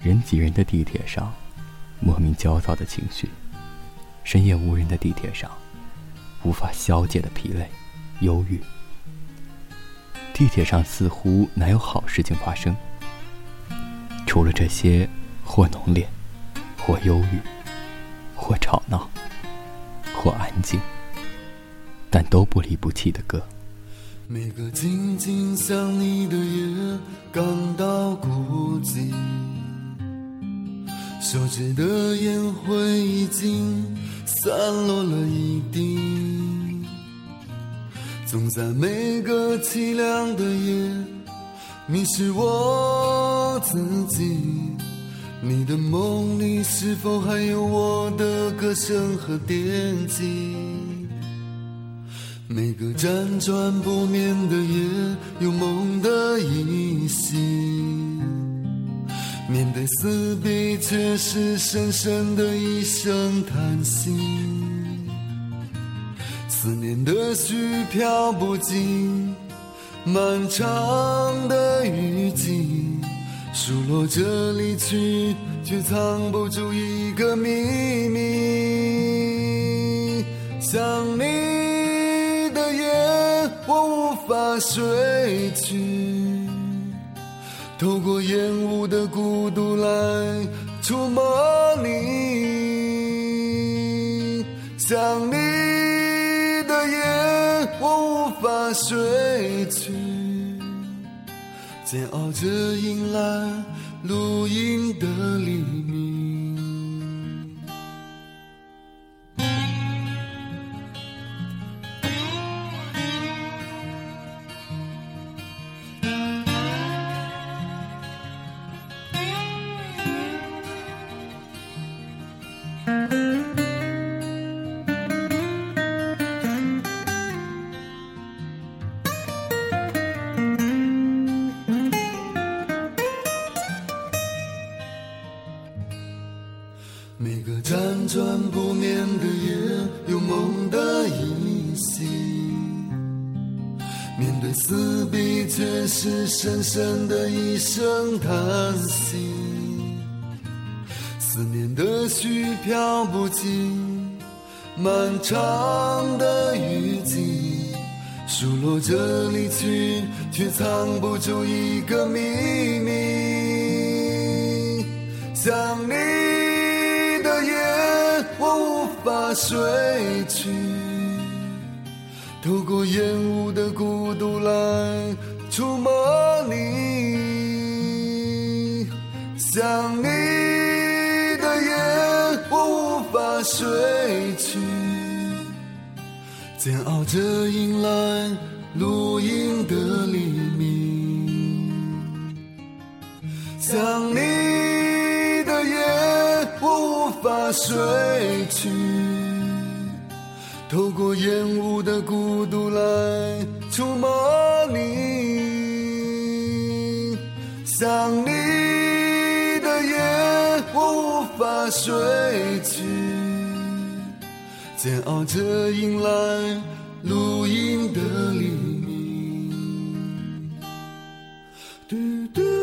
人挤人的地铁上，莫名焦躁的情绪，深夜无人的地铁上，无法消解的疲累、忧郁。地铁上似乎哪有好事情发生，除了这些或浓烈，或忧郁，或吵闹，或安静，但都不离不弃的歌。每个静静想你的夜，感到孤寂，手指的烟灰已经散落了一地，总在每个凄凉的夜迷失我自己。你的梦里是否还有我的歌声和惦记？每个辗转不眠的夜，有梦的依稀，面对死别却是深深的一声叹息。思念的絮飘不尽漫长的雨季，数落着离去，却藏不住一个秘密。想你我无法睡去，透过烟雾的孤独来触摸你。想你的夜我无法睡去，煎熬着迎来露影的黎明。每个辗转不眠的夜，有梦的依稀，面对死别却是深深的一声叹息。思念的絮飘不尽漫长的雨季，数落着离去，却藏不住一个秘密。想你我无法睡去，透过烟雾的孤独来触摸你。想你的夜我无法睡去，煎熬着迎来露影的黎明。想你无法睡去，透过烟雾的孤独来触摸你。想你的夜我无法睡去，煎熬着迎来露影的黎明。嘟嘟